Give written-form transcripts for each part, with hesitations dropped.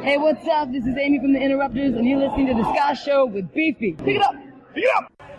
Hey, what's up? This is Amy from The Interrupters, and you're listening to The Ska Show with Beefy. Pick it up! Pick it up! Baby.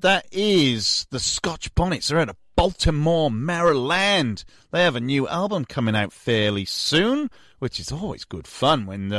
That is the Scotch Bonnets. They're out of Baltimore, Maryland. They have a new album coming out fairly soon, which is always good fun when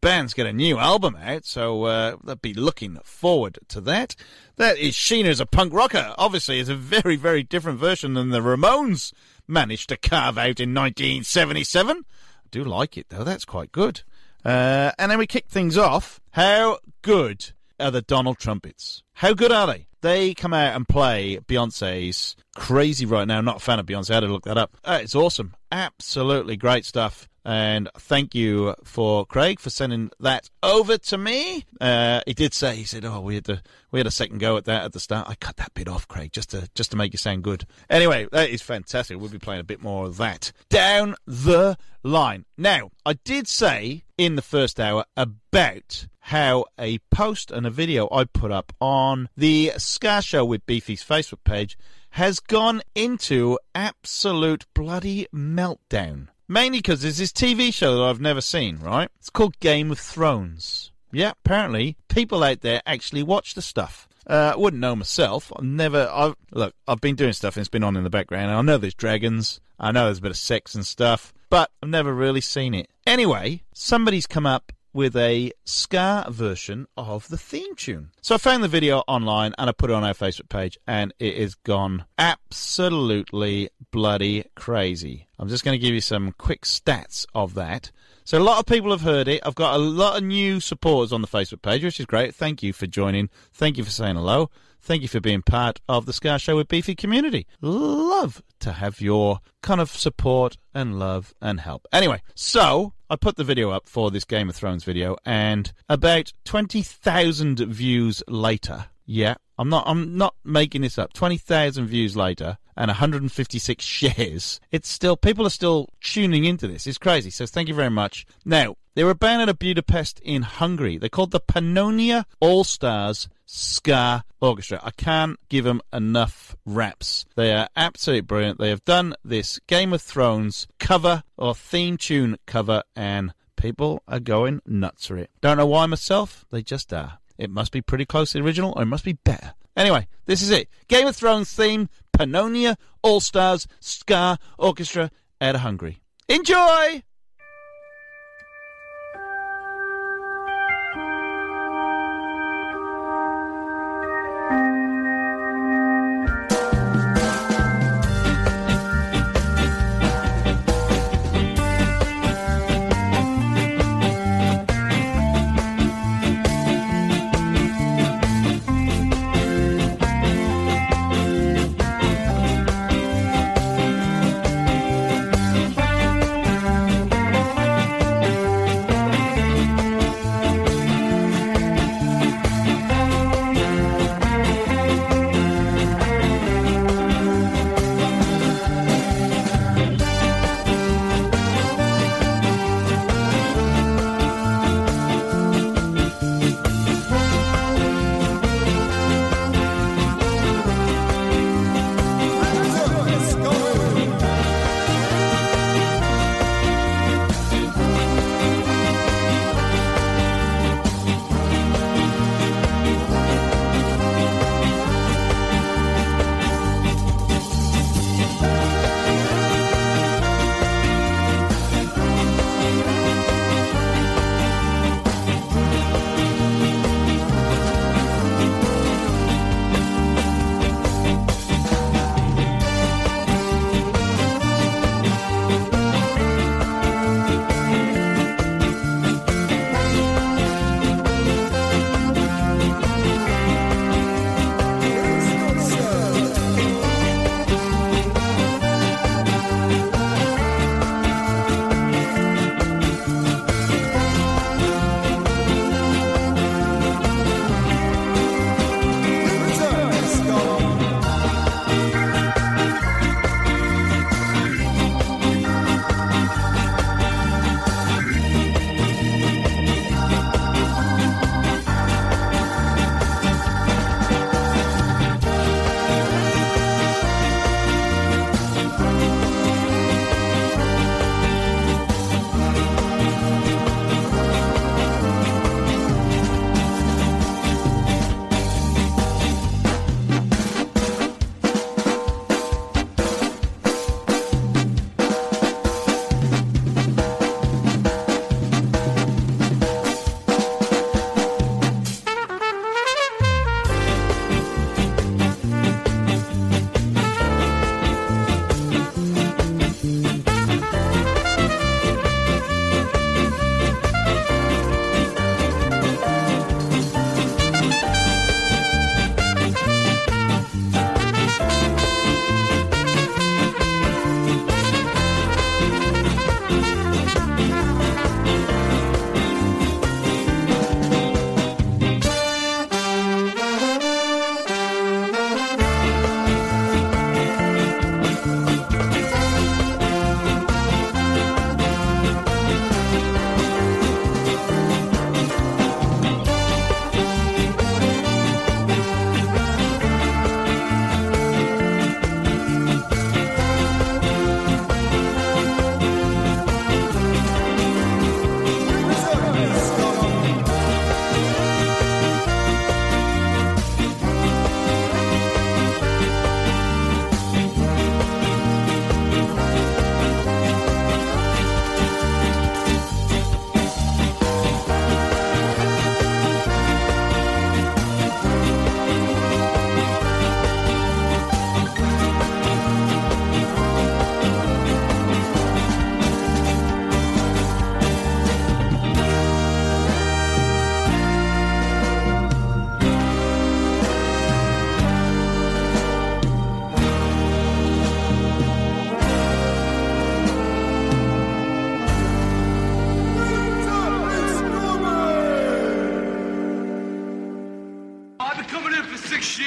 bands get a new album out, so they'll be looking forward to that. That is Sheena's A Punk Rocker. Obviously, it's a very, very different version than the Ramones managed to carve out in 1977. I do like it, though. That's quite good. And then we kick things off. How good are the Donald Trumpets? How good are they? They come out and play Beyonce's Crazy Right Now. I'm not a fan of Beyonce. I had to look that up. It's awesome. Absolutely great stuff. And thank you for Craig for sending that over to me. He said, "Oh, we had a second go at that at the start. I cut that bit off, Craig, just to make you sound good." Anyway, that is fantastic. We'll be playing a bit more of that down the line. Now, I did say in the first hour about how a post and a video I put up on the Ska Show with Beefy's Facebook page has gone into absolute bloody meltdown. Mainly because there's this TV show that I've never seen, right? It's called Game of Thrones. Yeah, apparently people out there actually watch the stuff. I wouldn't know myself. I've been doing stuff and it's been on in the background. I know there's dragons. I know there's a bit of sex and stuff. But I've never really seen it. Anyway, somebody's come up with a ska version of the theme tune. So I found the video online and I put it on our Facebook page and it has gone absolutely bloody crazy. I'm just going to give you some quick stats of that. So a lot of people have heard it. I've got a lot of new supporters on the Facebook page, which is great. Thank you for joining. Thank you for saying hello. Thank you for being part of the Ska Show with Beefy community. Love to have your kind of support and love and help. Anyway, so I put the video up for this Game of Thrones video, and about 20,000 views later, yeah, I'm not making this up, 20,000 views later and 156 shares, people are still tuning into this. It's crazy, so thank you very much. Now, they were banned out of Budapest in Hungary. They're called the Pannonia All-Stars Ska Orchestra. I can't give them enough raps. They are absolutely brilliant. They have done this Game of Thrones cover or theme tune cover, and people are going nuts for it. Don't know why myself. They just are. It must be pretty close to the original, or it must be better. Anyway, this is it. Game of Thrones theme, Pannonia All-Stars Ska Orchestra out of Hungary. Enjoy!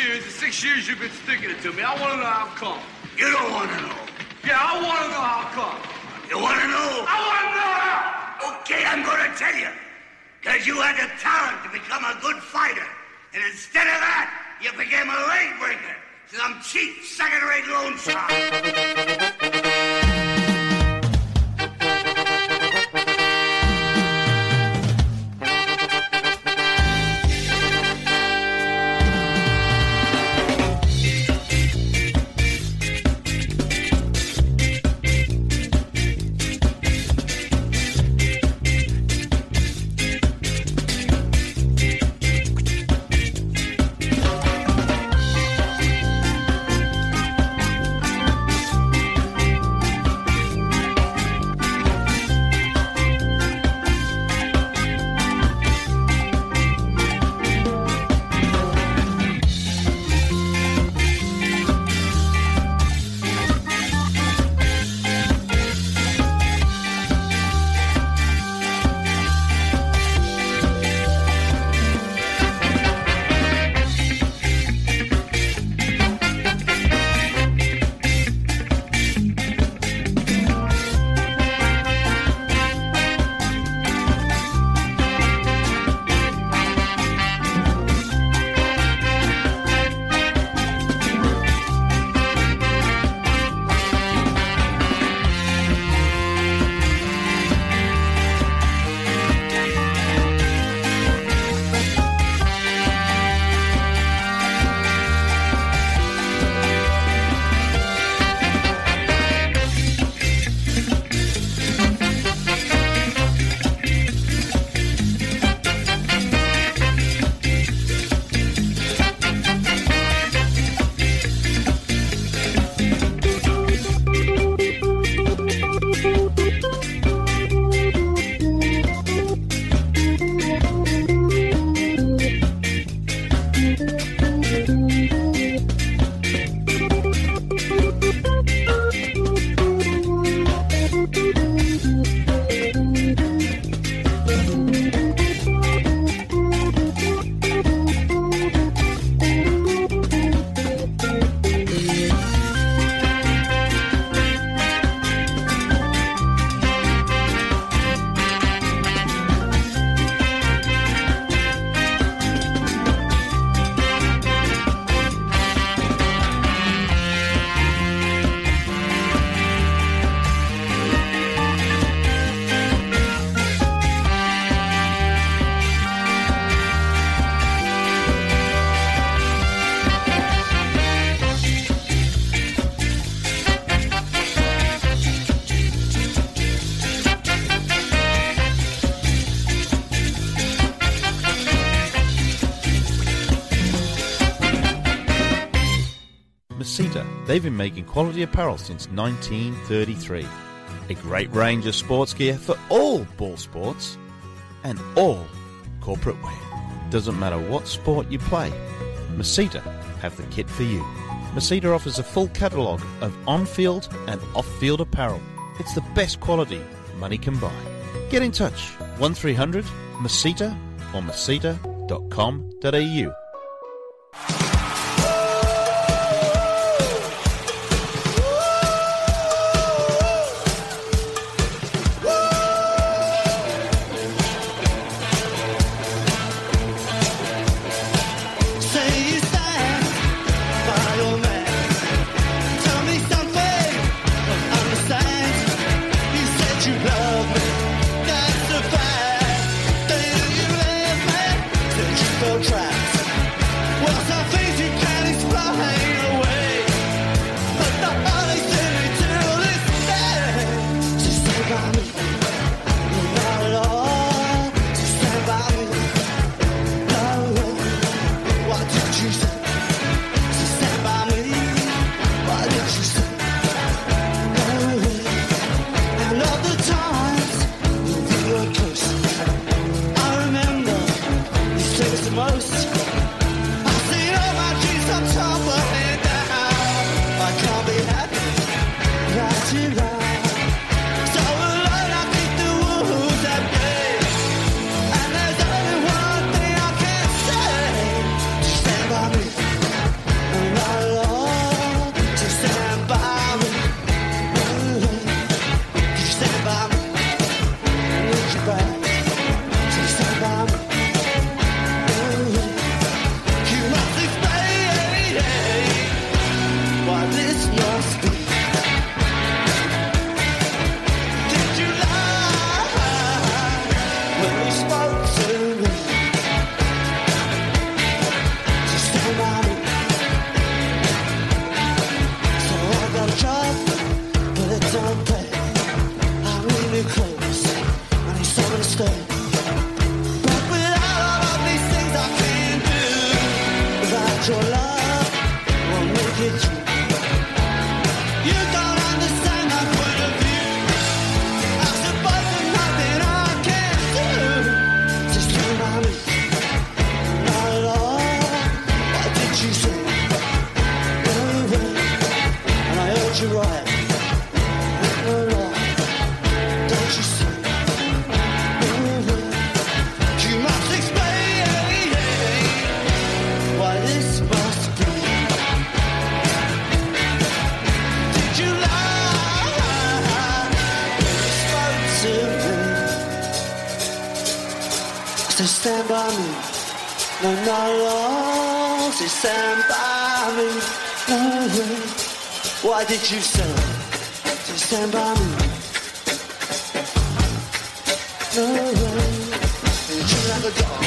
years, the 6 years you've been sticking it to me. I want to know how come. You don't want to know. Yeah, I want to know how come. You want to know? I want to know how. Okay, I'm going to tell you. Because you had the talent to become a good fighter. And instead of that, you became a leg breaker. Some cheap second-rate loan shark. They've been making quality apparel since 1933. A great range of sports gear for all ball sports and all corporate wear. Doesn't matter what sport you play, Masita have the kit for you. Masita offers a full catalogue of on-field and off-field apparel. It's the best quality money can buy. Get in touch, 1300 Masita or Masita.com.au. Tracks. stay. Stand by me, no, not at all. Say stand by me, no way. Why did you say? Say stand by me, no way. You like a dog, no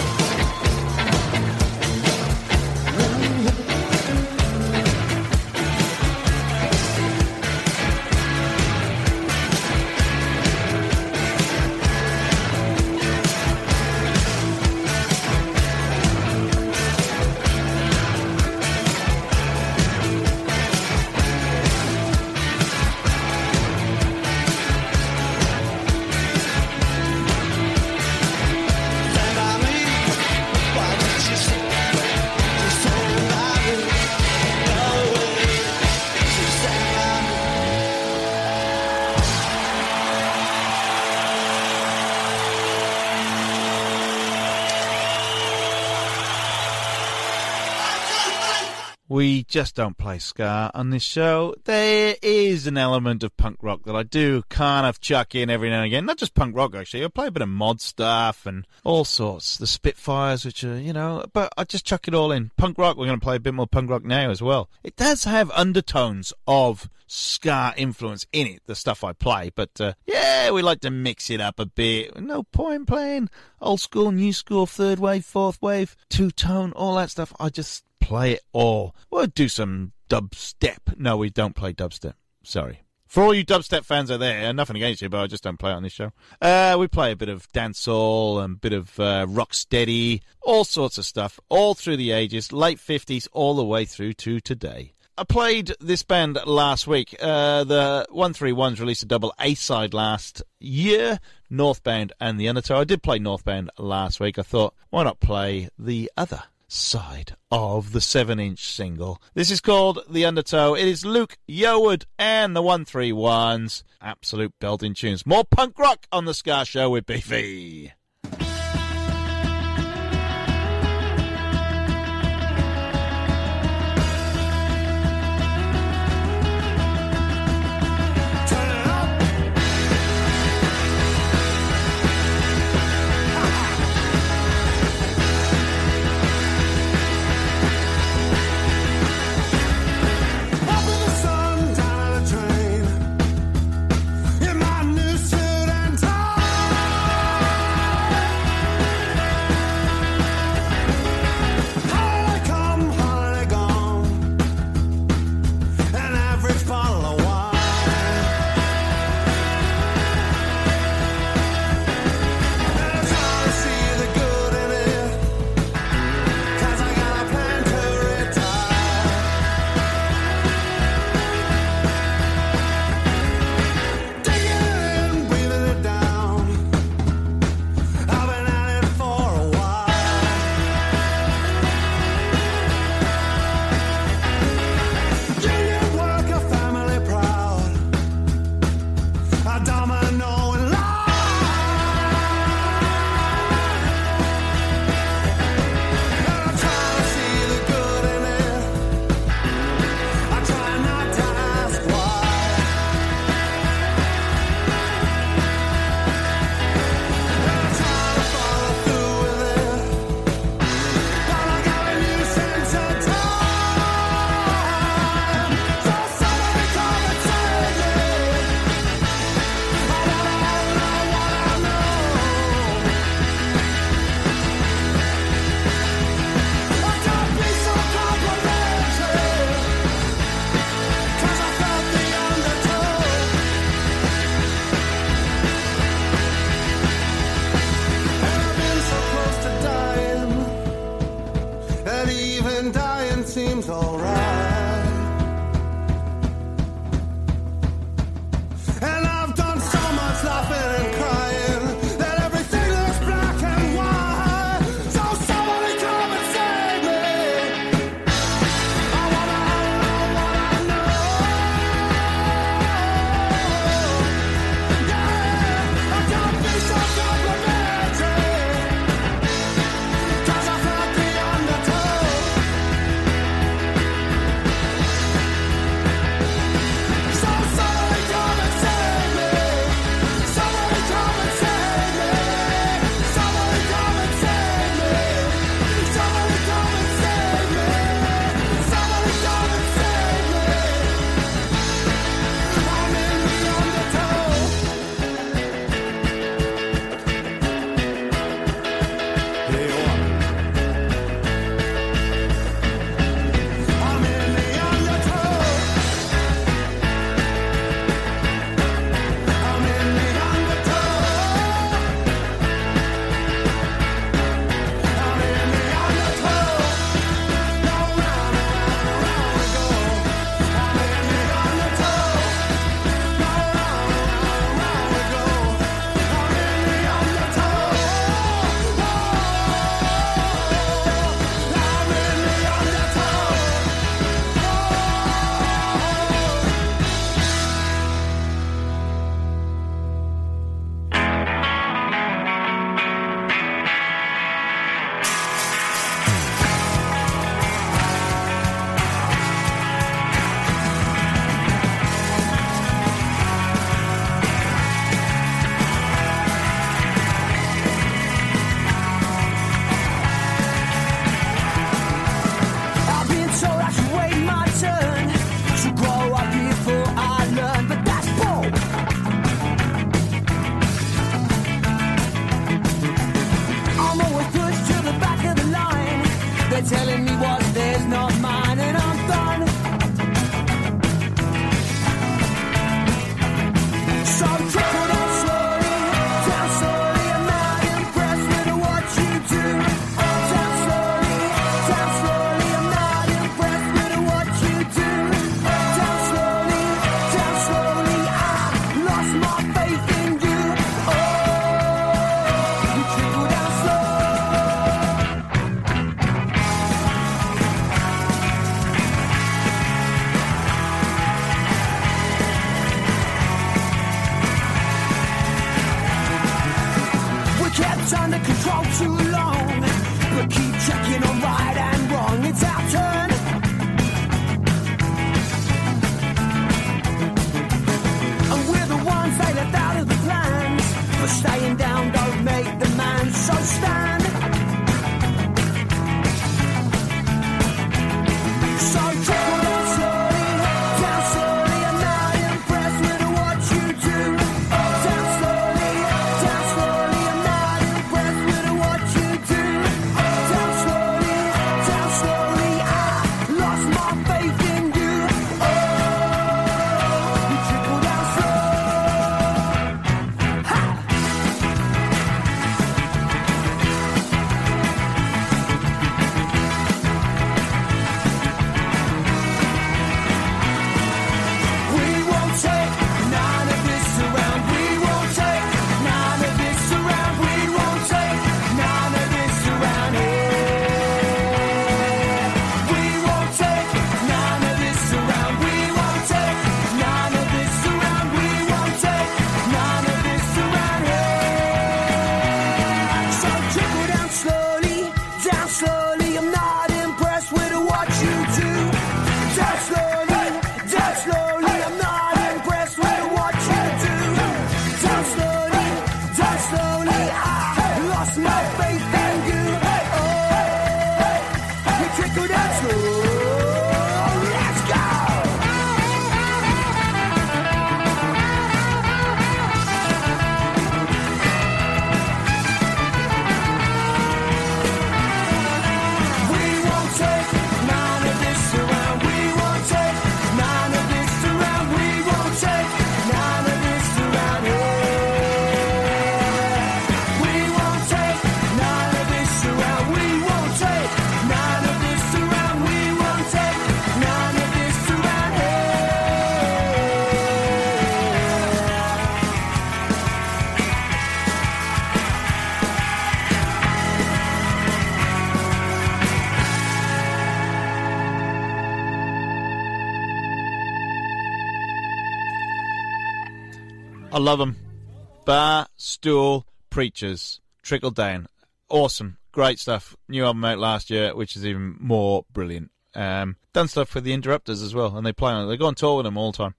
We just don't play ska on this show. There is an element of punk rock that I do kind of chuck in every now and again. Not just punk rock, actually. I play a bit of mod stuff and all sorts. The Spitfires, which are, you know, but I just chuck it all in. Punk rock, we're going to play a bit more punk rock now as well. It does have undertones of ska influence in it, the stuff I play, but yeah, we like to mix it up a bit. No point playing old school, new school, third wave, fourth wave, two-tone, all that stuff. I just play it all. We'll do some dubstep. No, we don't play dubstep. Sorry. For all you dubstep fans out there, nothing against you, but I just don't play it on this show. We play a bit of dancehall and a bit of rocksteady, all sorts of stuff, all through the ages, late 50s, all the way through to today. I played this band last week. The 131s released a double A-side last year, Northbound and The Undertow. I did play Northbound last week. I thought, why not play the other side of the 7-inch single. This is called The Undertow. It is Luke Yeowood and the 131s. Absolute belting tunes. More punk rock on The Ska Show with Beefy. telling me what there's not mine, and I'm done. So triple up slowly, down slowly, I'm not impressed with what you do. Down slowly, I'm not impressed with what you do. Down slowly, I lost my faith in you. Oh, you triple down slow. We're kept under control too long, but keep checking on right and wrong. It's our turn. And we're the ones they left out of the plans, for staying down don't make the man, so stand. So triple down slowly, down slowly, I'm not impressed with what you do. Down slowly, I'm not impressed with what you do. Down slowly, I lost my faith in you. Oh, you triple down slow. We won't take none of this around. We won't take none of this around. We won't take none of this around here. We won't take none of this around. We won't take none of this around. We won't take none of this around here. So trickle down slowly, I'm not impressed with what you do. Down slowly, I'm not impressed with what you do. Down slowly, I lost my faith in you. Oh, you trickle down slow. Let's go. We won't take none of this around. We won't take none of this around. We won't take none of this around here. We won't take none of this around. We won't take none of this around. We won't take none of this around here. I love them. Bar Stool Preachers, Trickle Down. Awesome. Great stuff. New album out last year, which is even more brilliant. Done stuff with The Interrupters as well, and they play on it. They go on tour with them all the time.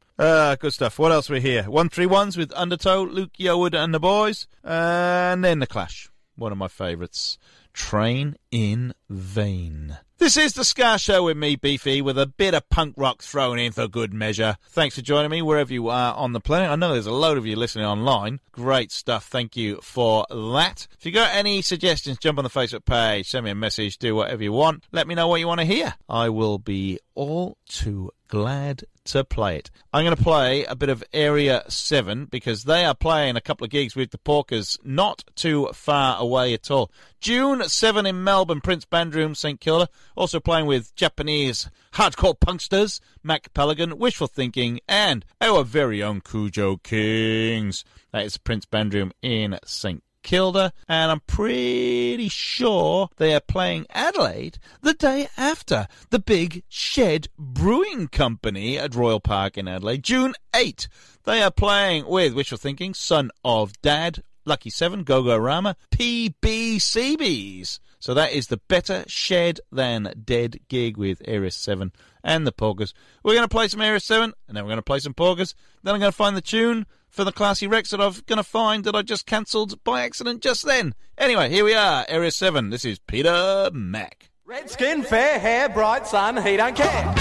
Good stuff. What else we hear? 131s with Undertow, Luke Yeowood and the boys. And then The Clash. One of my favourites. Train in Vain. This is The Ska Show with me, Beefy, with a bit of punk rock thrown in for good measure. Thanks for joining me wherever you are on the planet. I know there's a load of you listening online. Great stuff. Thank you for that. If you got any suggestions, jump on the Facebook page, send me a message, do whatever you want. Let me know what you want to hear. I will be all too glad to play it. I'm going to play a bit of Area 7 because they are playing a couple of gigs with the Porkers not too far away at all. June 7 in Melbourne, Prince Bandroom, St Kilda. Also playing with Japanese hardcore punksters, Mac Pelagon, Wishful Thinking, and our very own Cujo Kings. That is Prince Bandroom in St Kilda, and I'm pretty sure they are playing Adelaide the day after. The Big Shed Brewing Company at Royal Park in Adelaide, June 8. They are playing with Wishful Thinking, Son of Dad, Lucky 7, Go-Go Rama, PBCBs. So that is the Better Shed Than Dead gig with Area 7 and the Porkers. We're going to play some Area 7, and then we're going to play some Porkers. Then I'm going to find the tune for the classy Rex that I'm going to find that I just cancelled by accident just then. Anyway, here we are, Area 7. This is Peter Mac. Red skin, fair hair, bright sun, he don't care.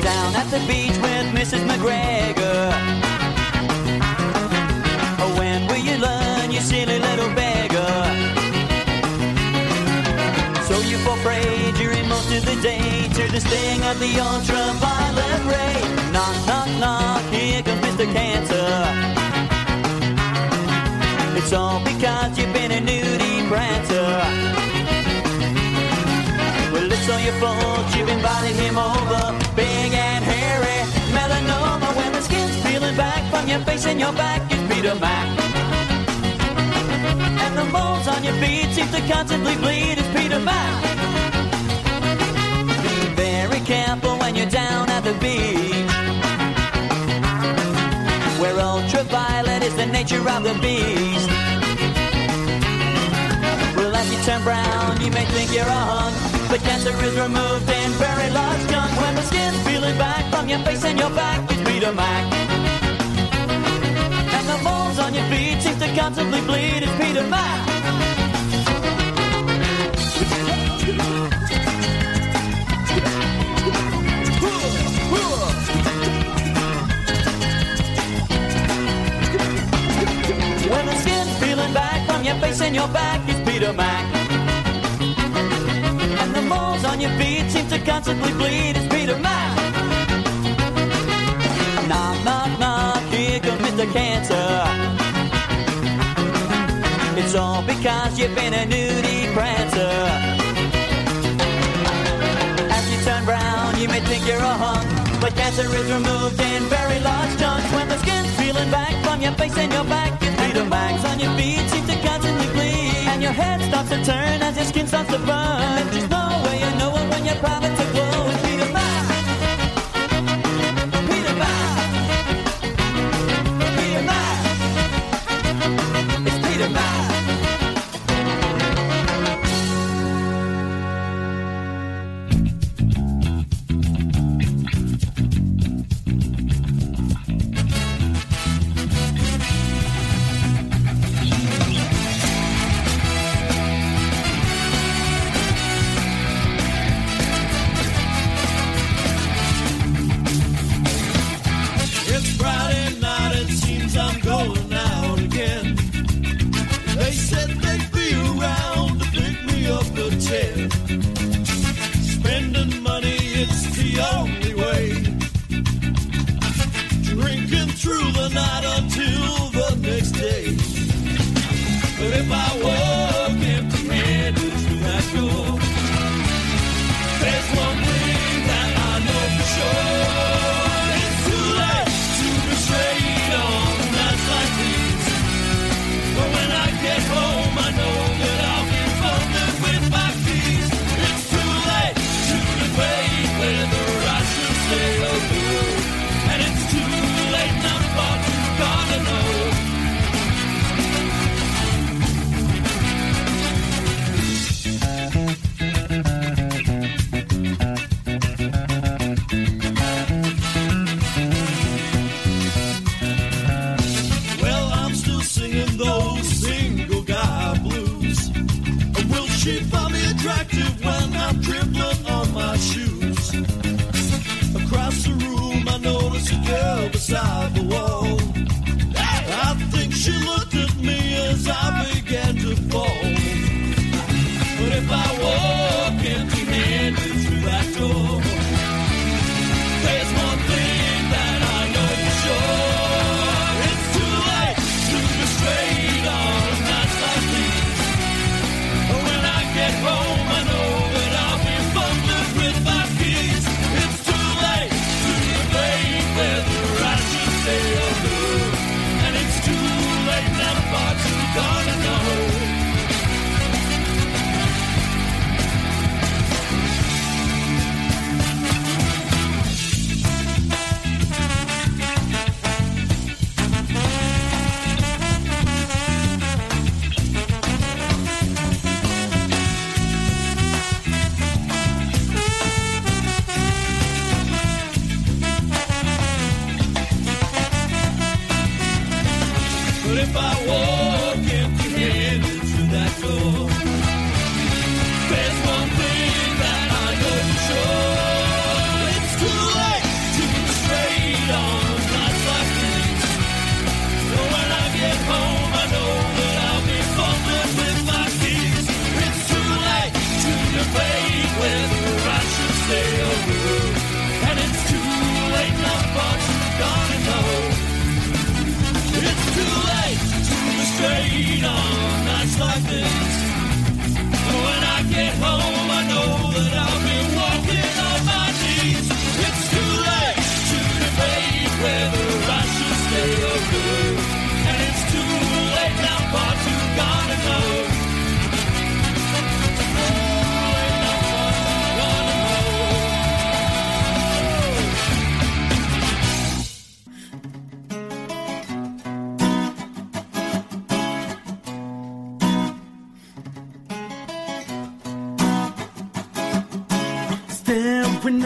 Down at the beach with Mrs. McGregor. this thing at the ultraviolet ray. Knock, knock, knock, here comes Mr. Cancer. It's all because you've been a nudie prancer. Well, it's all your fault, you've invited him over. Big and hairy, melanoma, when the skin's peeling back from your face and your back, it's Peter Mac. And the moles on your feet seem to constantly bleed, it's Peter Mac. Careful when you're down at the beach, where ultraviolet is the nature of the beast. Well, as you turn brown, you may think you're hung, but cancer is removed in very large chunks. When the skin's peeling back from your face and your back, it's Peter Mac. And the moles on your feet seem to constantly bleed, it's Peter Mac. When the skin's peeling back from your face and your back, it's Peter Mac. And the moles on your feet seem to constantly bleed, it's Peter Mac. Knock, knock, knock, here comes Mr. Cancer. It's all because you've been a nudie prancer. As you turn brown, you may think you're a hunk, but cancer is removed in very large chunks. When the skin's peeling back from your face and your back, Peter Macs on your feet seem to constantly bleed, and your head starts to turn as your skin starts to burn. And there's no way you know it when you're private to glow. It's Peter Mac, Peter Mac, Peter Mac. It's Peter Mac. Get home, I know that I'll be fumbling with my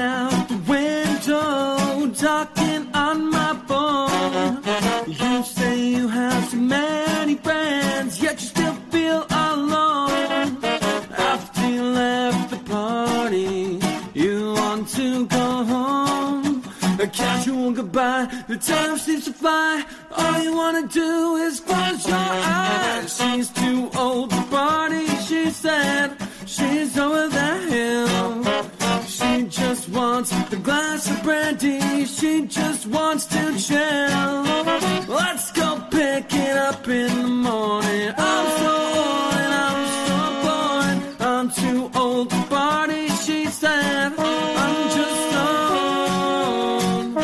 out the window, talking on my phone. You say you have too many friends, yet you still feel alone. After you left the party, you want to go home. A casual goodbye, the time seems to fly. All you wanna do is close your eyes. She's too old to party, she said. She's over the hill. She just wants a glass of brandy. She just wants to chill. Let's go pick it up in the morning. I'm so old and I'm so bored. I'm too old to party, she said. I'm just alone.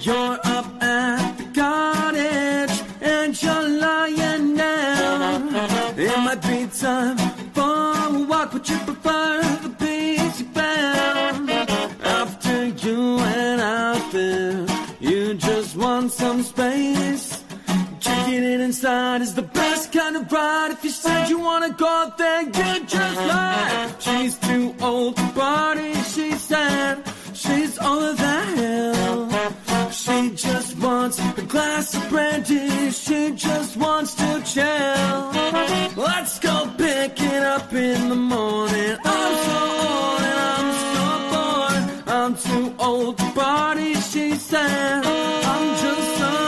You're up at the cottage and you're lying now. It might be time for a walk, but you prefer the peace you found. After you went out there, you just want some space. Drinking it inside is the best kind of ride. If you said you wanna go out there, you just lied. She's too old to party, she said. She's over the hill. She just wants a glass of brandy. She just wants to chill. Let's go pick it up in the morning. I'm so old and I'm so bored. I'm too old to party, she said. I'm just alone.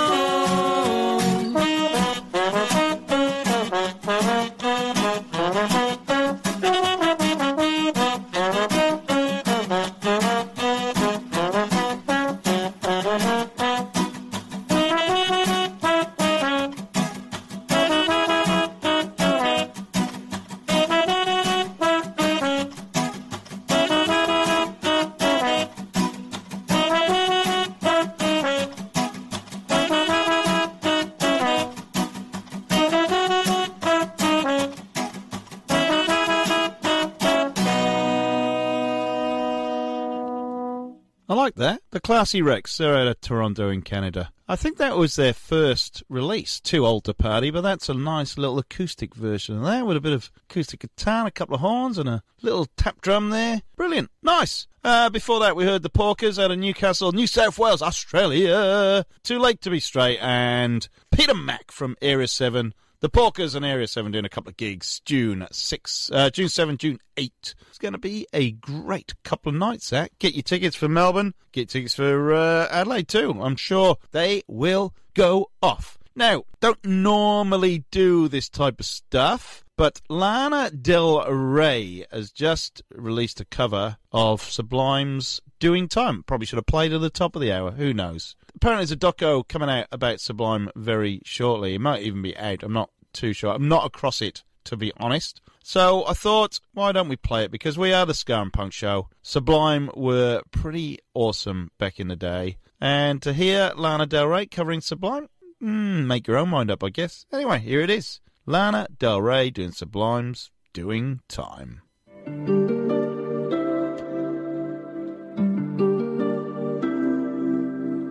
That the Classy Rex, they're out of Toronto in Canada. I think that was their first release, Too Old to Party, but that's a nice little acoustic version of that with a bit of acoustic guitar and a couple of horns and a little tap drum there. Brilliant, nice. Before that we heard the Porkers out of Newcastle, New South Wales, Australia. Too Late to Be Straight and Peter Mac from Area 7. The Porkers and Area 7 doing a couple of gigs, June 7, June 8. It's going to be a great couple of nights, that. Get your tickets for Melbourne, get tickets for Adelaide too. I'm sure they will go off. Now, don't normally do this type of stuff, but Lana Del Rey has just released a cover of Sublime's Doing Time. Probably should have played at the top of the hour. Who knows? Apparently there's a doco coming out about Sublime very shortly. It might even be out. I'm not too sure. I'm not across it, to be honest. So I thought, why don't we play it? Because we are the Ska and Punk Show. Sublime were pretty awesome back in the day. And to hear Lana Del Rey covering Sublime, make your own mind up, I guess. Anyway, here it is. Lana Del Rey doing Sublime's Doing Time.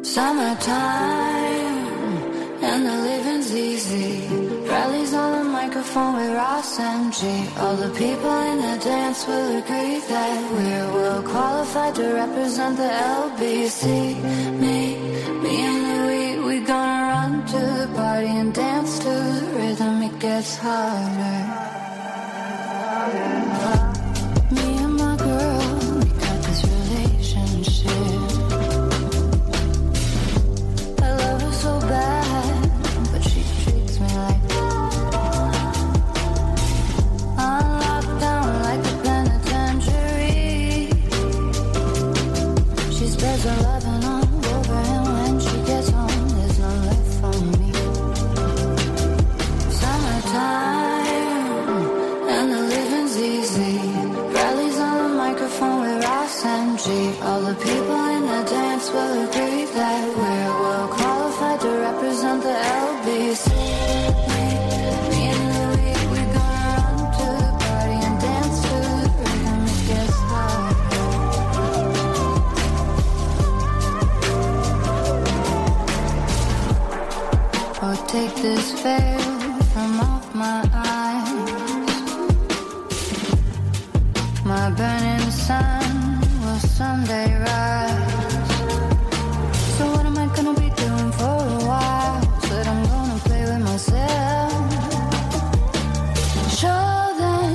Summertime, and the living's easy. Rallies on the microphone with Ross MG. All the people in the dance will agree that we're well qualified to represent the LBC. Me and Louie, we gonna run to the party and dance to the rhythm. It gets harder, Me and my girl, we got this relationship. I love her so bad, but she treats me like that. I'm locked down like a penitentiary. She spreads her love and all over, and when she gets home, there's no left for me. Summertime, take this veil from off my eyes. My burning sun will someday rise. So what am I gonna be doing for a while? Said I'm gonna play with myself. Show them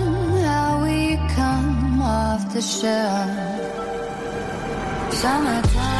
how we come off the shelf. Summertime.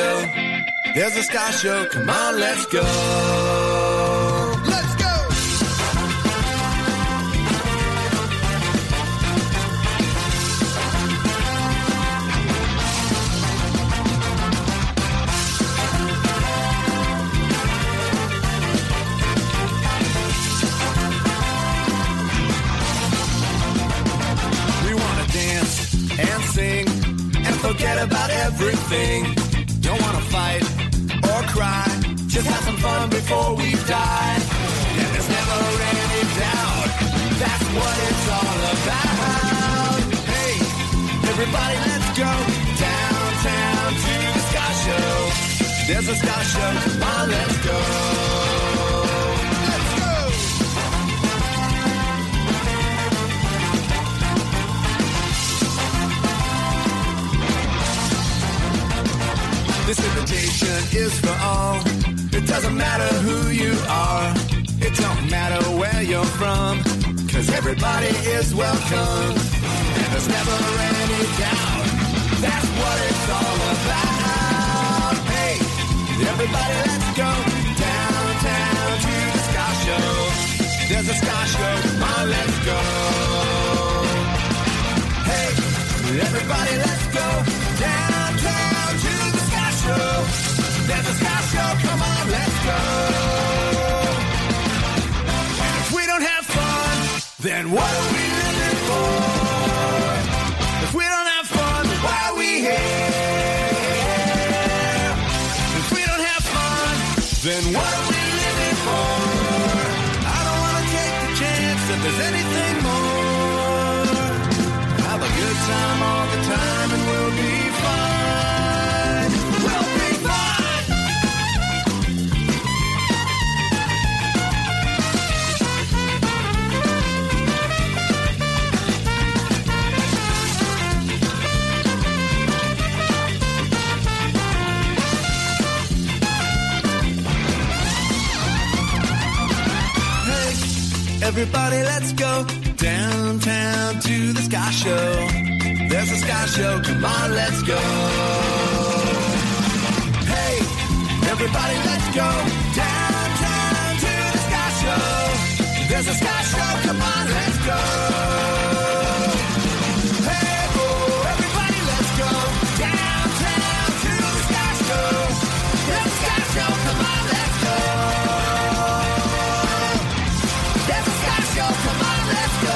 Show. There's a Ska Show, come on, let's go. Let's go! forget about everything. Don't want to fight or cry. Just have some fun before we die. And there's never any doubt. That's what it's all about. Hey, everybody, let's go downtown to the Ska Show. There's a Ska Show. Come on, let's go. This invitation is for all. It doesn't matter who you are. It don't matter where you're from. Cause everybody is welcome. And there's never any doubt. That's what it's all about. Hey, everybody, let's go downtown to the Ska Show. There's a Ska Show. Come on, let's go. Hey, everybody, let's go downtown to the Ska Show. There's a Ska Show, come on, let's go. And if we don't have fun, then what are we living for? If we don't have fun, then why are we here? If we don't have fun, then what are we living for? I don't want to take the chance that there's anything more. Have a good time all the time and we'll be everybody, let's go downtown to the Ska Show. There's a Ska Show, come on, let's go. Hey, everybody, let's go downtown to the Ska Show. There's a Ska Show, come on, let's go. Hey, oh, everybody, let's go downtown to the Ska Show. There's a Ska Show, come on, let's go. There's a Ska Show, come on, let's go. Let's go.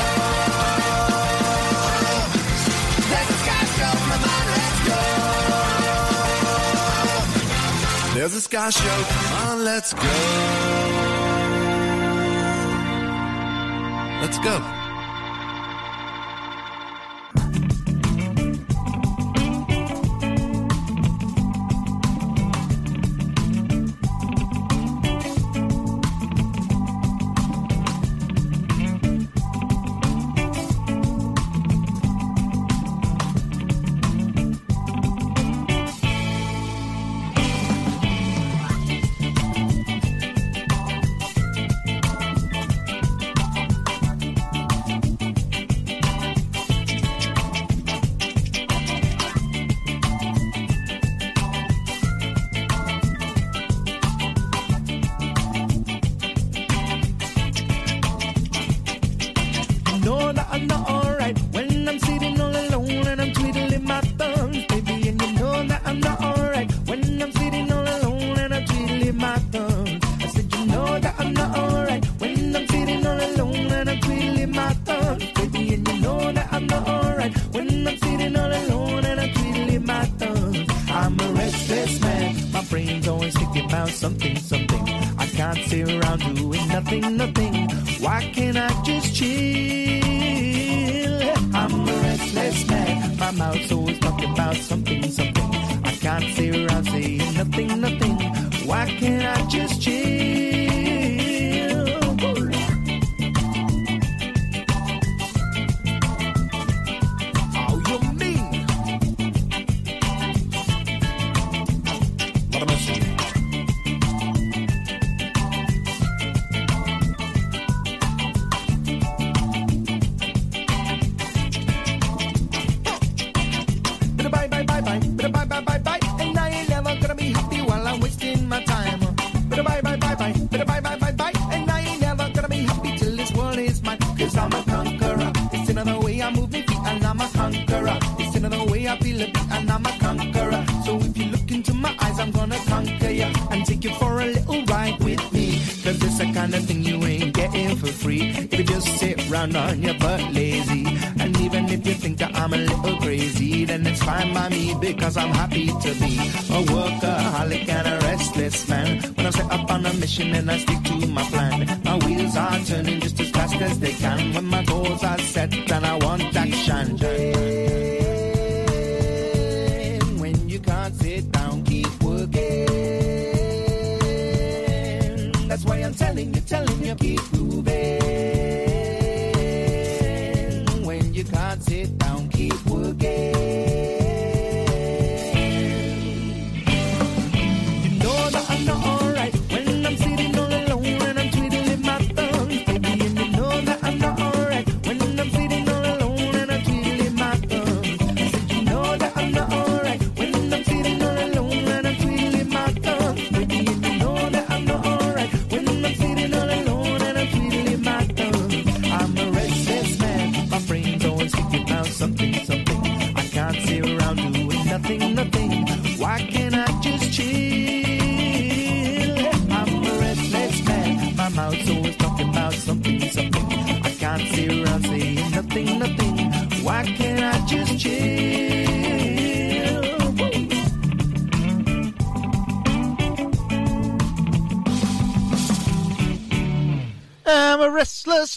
On your butt lazy, and even if you think that I'm a little crazy, then it's fine by me, baby. because I'm happy to be a workaholic and a restless man. When I'm set up on a mission and I stick to my plan, my wheels are turning just as fast as they can. When my goals are set and I want action, when you can't sit down, keep working. That's why I'm telling you, keep moving. When you can't sit down, keep working.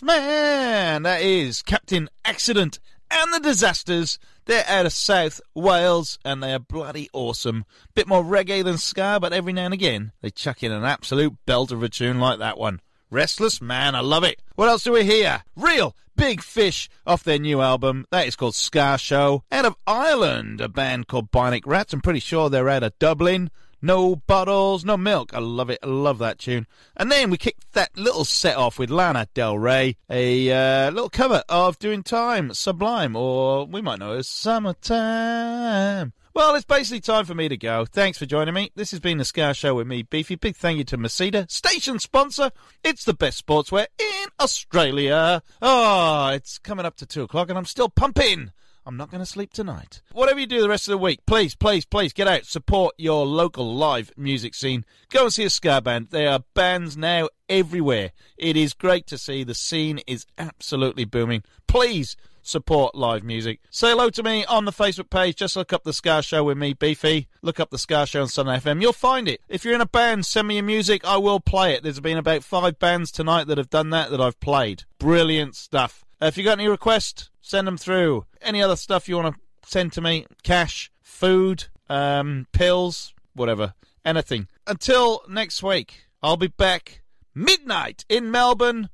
Man, that is Captain Accident and the Disasters. They're out of South Wales and they are bloody awesome. Bit more reggae than ska, but every now and again they chuck in an absolute belt of a tune like that one. Restless Man, I love it. What else do we hear? Real Big Fish off their new album. That is called Ska Show. Out of Ireland, a band called Bionic Rats. I'm pretty sure they're out of Dublin. No Bottles, No Milk. I love it. I love that tune. And then we kicked that little set off with Lana Del Rey, a little cover of Doing Time, Sublime, or we might know it as Summertime. Well, it's basically time for me to go. Thanks for joining me. This has been The Ska Show with me, Beefy. Big thank you to Masita, station sponsor. It's the best sportswear in Australia. Oh, it's coming up to 2:00 and I'm still pumping. I'm not going to sleep tonight. Whatever you do the rest of the week, please, please, please get out. Support your local live music scene. Go and see a ska band. There are bands now everywhere. It is great to see. The scene is absolutely booming. Please support live music. Say hello to me on the Facebook page. Just look up The Ska Show with me, Beefy. Look up The Ska Show on Sunday FM. You'll find it. If you're in a band, send me your music. I will play it. There's been about 5 bands tonight that have done that I've played. Brilliant stuff. If you got any requests, send them through. Any other stuff you want to send to me, cash, food, pills, whatever, anything. Until next week, I'll be back midnight in Melbourne.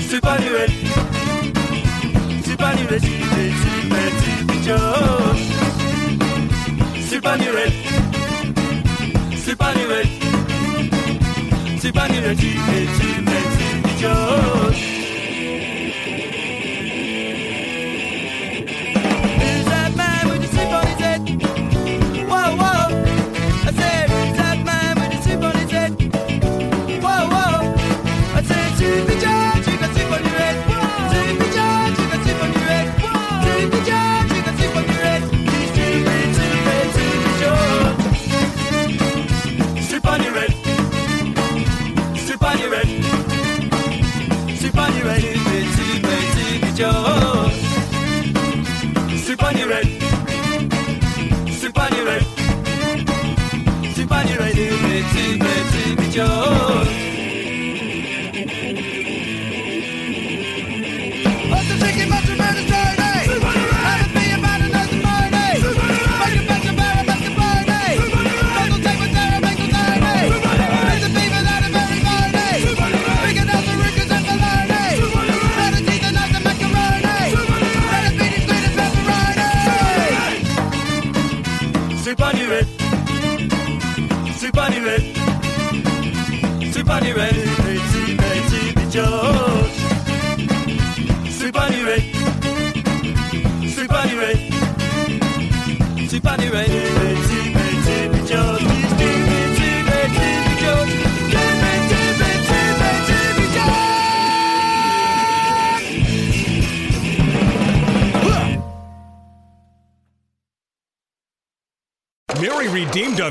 C'est pas du rap, Everybody ready, Betty, Betty, the George. Everybody ready, everybody ready, everybody ready, Betty, Betty, the George. Mary redeemed a